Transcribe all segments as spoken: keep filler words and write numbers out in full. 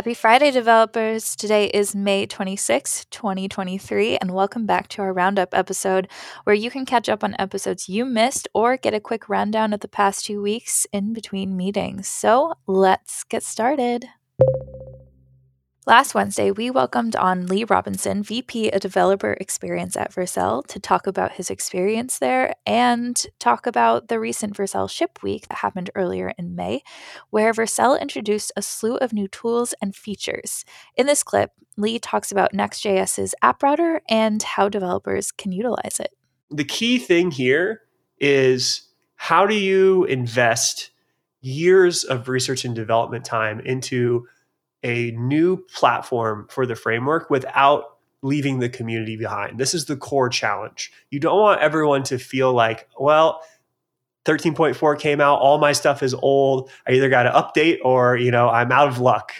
Happy Friday, developers. Today is May twenty-sixth, twenty twenty-three, and welcome back to our Roundup episode, where you can catch up on episodes you missed or get a quick rundown of the past two weeks in between meetings. So let's get started. Last Wednesday, we welcomed on Lee Robinson, V P of Developer Experience at Vercel, to talk about his experience there and talk about the recent Vercel Ship Week that happened earlier in May, where Vercel introduced a slew of new tools and features. In this clip, Lee talks about Next.js's app router and how developers can utilize it. The key thing here is, how do you invest years of research and development time into a new platform for the framework without leaving the community behind? This is the core challenge. You don't want everyone to feel like, well, thirteen point four came out, all my stuff is old. I either got to update or, you know, I'm out of luck.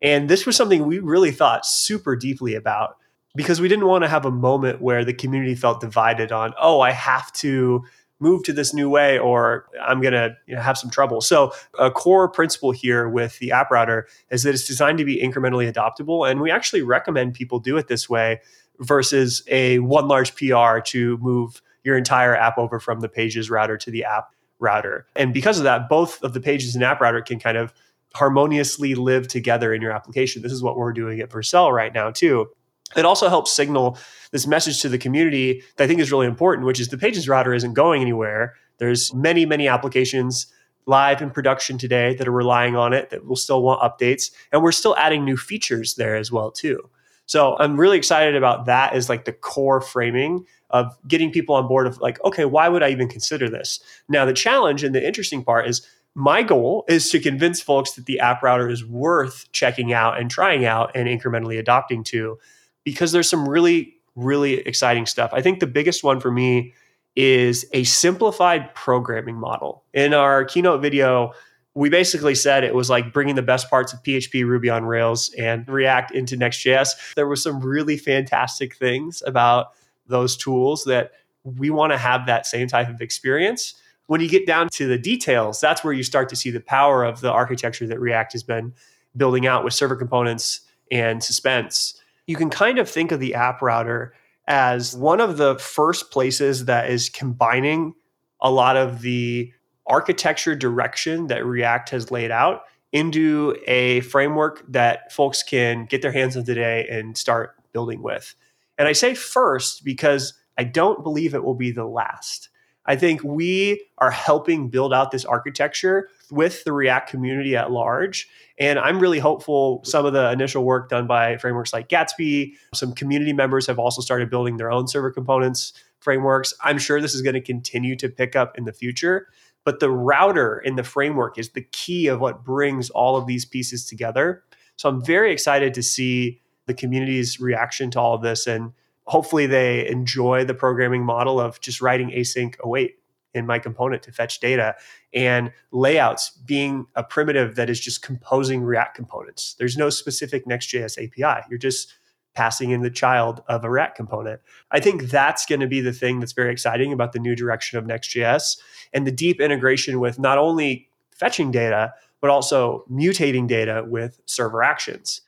And this was something we really thought super deeply about, because we didn't want to have a moment where the community felt divided on, oh, I have to move to this new way, or I'm going to you know, have some trouble. So a core principle here with the app router is that it's designed to be incrementally adoptable. And we actually recommend people do it this way versus a one large P R to move your entire app over from the pages router to the app router. And because of that, both of the pages and app router can kind of harmoniously live together in your application. This is what we're doing at Vercel right now too. It also helps signal this message to the community that I think is really important, which is the pages router isn't going anywhere. There's many, many applications live in production today that are relying on it, that will still want updates. And we're still adding new features there as well, too. So I'm really excited about that as like the core framing of getting people on board of like, okay, why would I even consider this? Now, the challenge and the interesting part is, my goal is to convince folks that the app router is worth checking out and trying out and incrementally adopting to, because there's some really, really exciting stuff. I think the biggest one for me is a simplified programming model. In our keynote video, we basically said it was like bringing the best parts of P H P, Ruby on Rails, and React into Next.js. There were some really fantastic things about those tools that we want to have that same type of experience. When you get down to the details, that's where you start to see the power of the architecture that React has been building out with server components and suspense. You can kind of think of the app router as one of the first places that is combining a lot of the architecture direction that React has laid out into a framework that folks can get their hands on today and start building with. And I say first because I don't believe it will be the last. I think we are helping build out this architecture with the React community at large. And I'm really hopeful some of the initial work done by frameworks like Gatsby, some community members have also started building their own server components frameworks. I'm sure this is going to continue to pick up in the future. But the router in the framework is the key of what brings all of these pieces together. So I'm very excited to see the community's reaction to all of this, and hopefully they enjoy the programming model of just writing async await in my component to fetch data, and layouts being a primitive that is just composing React components. There's no specific Next.js A P I. You're just passing in the child of a React component. I think that's going to be the thing that's very exciting about the new direction of Next.js and the deep integration with not only fetching data, but also mutating data with server actions.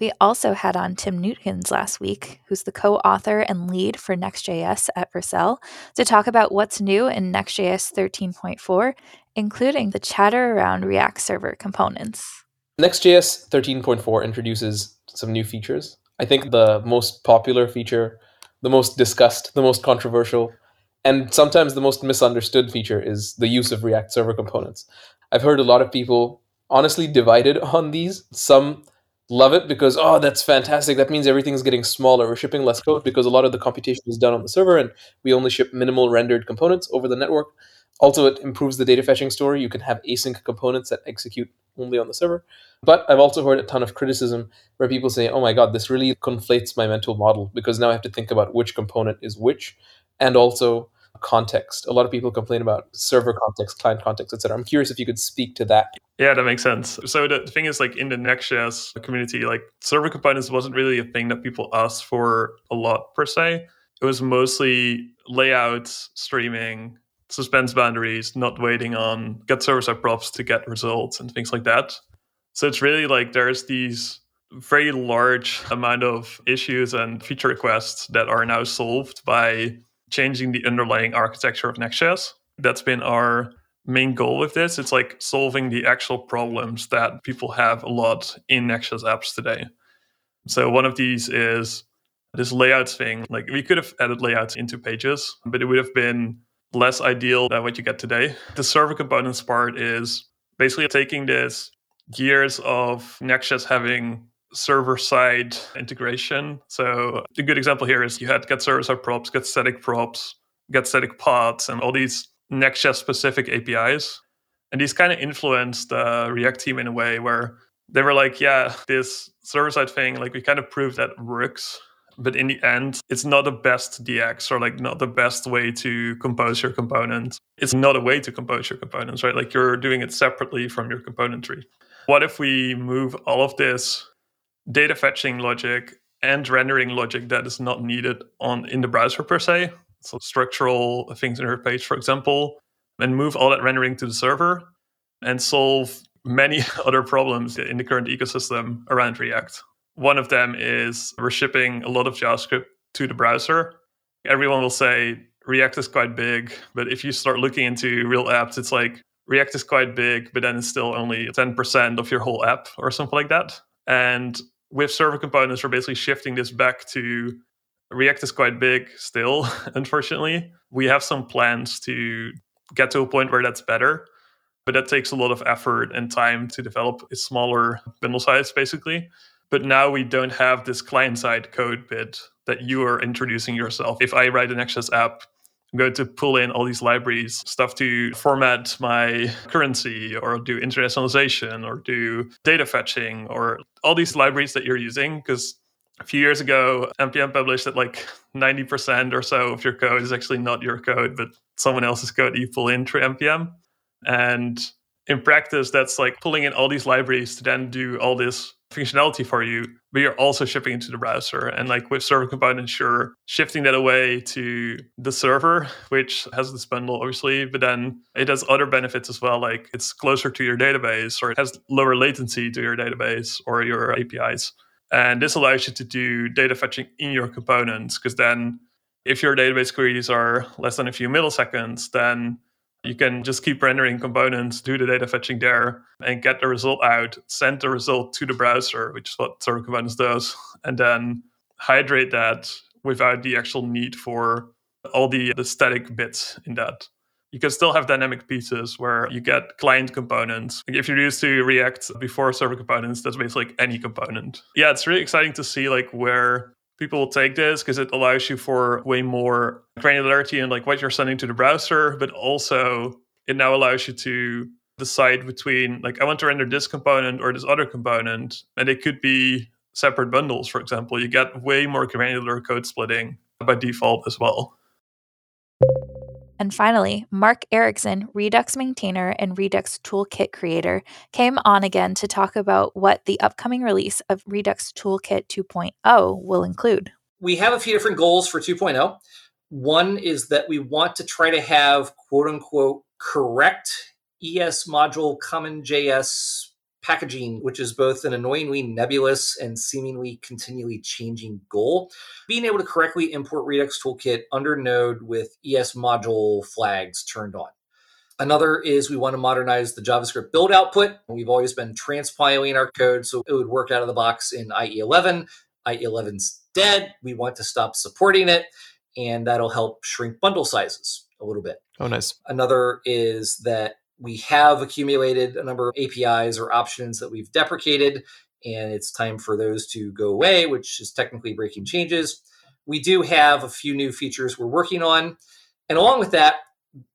We also had on Tim Neutkens last week, who's the co-author and lead for Next.js at Vercel, to talk about what's new in Next.js thirteen point four, including the chatter around React server components. Next.js thirteen point four introduces some new features. I think the most popular feature, the most discussed, the most controversial, and sometimes the most misunderstood feature is the use of React server components. I've heard a lot of people honestly divided on these. Some love it because, oh, that's fantastic. That means everything's getting smaller. We're shipping less code because a lot of the computation is done on the server and we only ship minimal rendered components over the network. Also, it improves the data fetching story. You can have async components that execute only on the server. But I've also heard a ton of criticism where people say, oh my God, this really conflates my mental model because now I have to think about which component is which, and also context. A lot of people complain about server context, client context, et cetera. I'm curious if you could speak to that. Yeah, that makes sense. So the thing is, like, in the Next.js community, like, server components wasn't really a thing that people asked for a lot per se. It was mostly layouts, streaming, suspense boundaries, not waiting on get server side props to get results and things like that. So it's really like there's these very large amount of issues and feature requests that are now solved by changing the underlying architecture of Next.js. That's been our main goal with this. It's like solving the actual problems that people have a lot in Next.js apps today. So one of these is this layout thing. Like we could have added layouts into pages, but it would have been less ideal than what you get today. The server components part is basically taking this years of Next.js having server-side integration. So a good example here is you had get server-side props, get static props, get static pods, and all these Next.js specific A P Is. And these kind of influenced the React team in a way where they were like, yeah, this server-side thing, like we kind of proved that works. But in the end, it's not the best D X or like not the best way to compose your component. It's not a way to compose your components, right? Like you're doing it separately from your component tree. What if we move all of this data fetching logic and rendering logic that is not needed on in the browser per se, so structural things in your page, for example, and move all that rendering to the server and solve many other problems in the current ecosystem around React? One of them is we're shipping a lot of JavaScript to the browser. Everyone will say React is quite big, but if you start looking into real apps, it's like React is quite big, but then it's still only ten percent of your whole app or something like that. And with server components, we're basically shifting this back to React is quite big still, unfortunately. We have some plans to get to a point where that's better, but that takes a lot of effort and time to develop a smaller bundle size, basically. But now we don't have this client-side code bit that you are introducing yourself. If I write an Next.js app, I'm going to pull in all these libraries, stuff to format my currency or do internationalization or do data fetching or all these libraries that you're using. Because a few years ago, N P M published that like ninety percent or so of your code is actually not your code, but someone else's code you pull in through N P M. And in practice, that's like pulling in all these libraries to then do all this functionality for you, but you're also shipping it to the browser. And like with server components, you're shifting that away to the server, which has this bundle, obviously, but then it has other benefits as well. Like it's closer to your database, or it has lower latency to your database or your A P Is. And this allows you to do data fetching in your components, because then if your database queries are less than a few milliseconds, then you can just keep rendering components, do the data fetching there, and get the result out, send the result to the browser, which is what server components does, and then hydrate that without the actual need for all the, the static bits in that. You can still have dynamic pieces where you get client components. If you're used to React before server components, that's basically like any component. Yeah, it's really exciting to see like where people will take this, because it allows you for way more granularity in like what you're sending to the browser, but also it now allows you to decide between like, I want to render this component or this other component, and it could be separate bundles, for example. You get way more granular code splitting by default as well. And finally, Mark Erikson, Redux maintainer and Redux Toolkit creator, came on again to talk about what the upcoming release of Redux Toolkit two point oh will include. We have a few different goals for two point oh. One is that we want to try to have quote-unquote correct E S module common J S packaging, which is both an annoyingly nebulous and seemingly continually changing goal. Being able to correctly import Redux Toolkit under Node with E S module flags turned on. Another is we want to modernize the JavaScript build output. We've always been transpiling our code, so it would work out of the box in I E eleven. I E eleven's dead. We want to stop supporting it, and that'll help shrink bundle sizes a little bit. Oh, nice. Another is that we have accumulated a number of A P Is or options that we've deprecated, and it's time for those to go away, which is technically breaking changes. We do have a few new features we're working on. And along with that,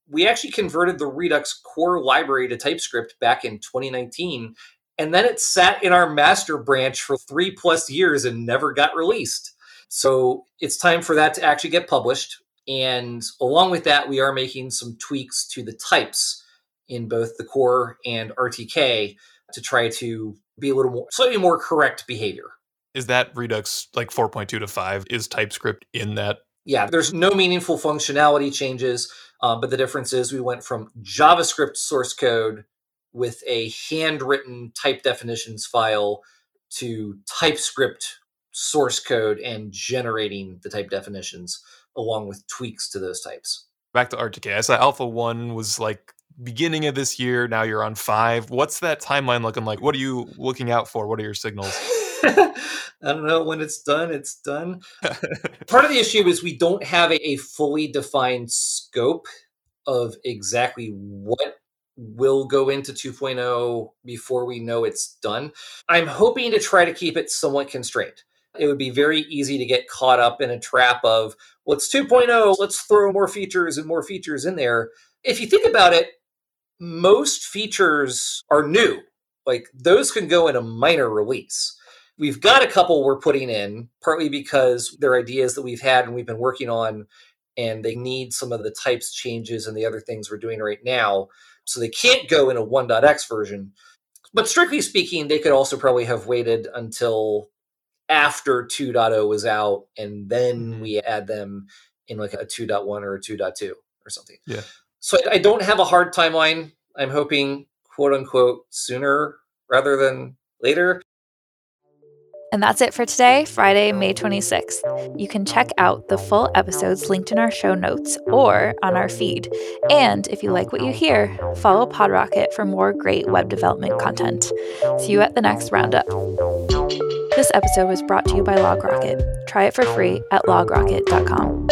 we actually converted the Redux core library to TypeScript back in twenty nineteen. And then it sat in our master branch for three plus years and never got released. So it's time for that to actually get published. And along with that, we are making some tweaks to the types in both the core and R T K to try to be a little more, slightly more correct behavior. Is that Redux like four point two to five? Is TypeScript in that? Yeah, there's no meaningful functionality changes, uh, but the difference is we went from JavaScript source code with a handwritten type definitions file to TypeScript source code and generating the type definitions along with tweaks to those types. Back to R T K, I saw Alpha one was like beginning of this year. Now you're on five. What's that timeline looking like? What are you looking out for? What are your signals? I don't know. When it's done, it's done. Part of the issue is we don't have a fully defined scope of exactly what will go into two point oh before we know it's done. I'm hoping to try to keep it somewhat constrained. It would be very easy to get caught up in a trap of, well, it's two point oh, let's throw more features and more features in there. If you think about it, most features are new. Like those can go in a minor release. We've got a couple we're putting in, partly because they're ideas that we've had and we've been working on, and they need some of the types changes and the other things we're doing right now. So they can't go in a one dot x version. But strictly speaking, they could also probably have waited until after two point oh was out, and then we add them in like a two point one or a two point two or something. Yeah. So I don't have a hard timeline. I'm hoping, quote unquote, sooner rather than later. And that's it for today, Friday, May twenty-sixth. You can check out the full episodes linked in our show notes or on our feed. And if you like what you hear, follow PodRocket for more great web development content. See you at the next roundup. This episode was brought to you by LogRocket. Try it for free at log rocket dot com.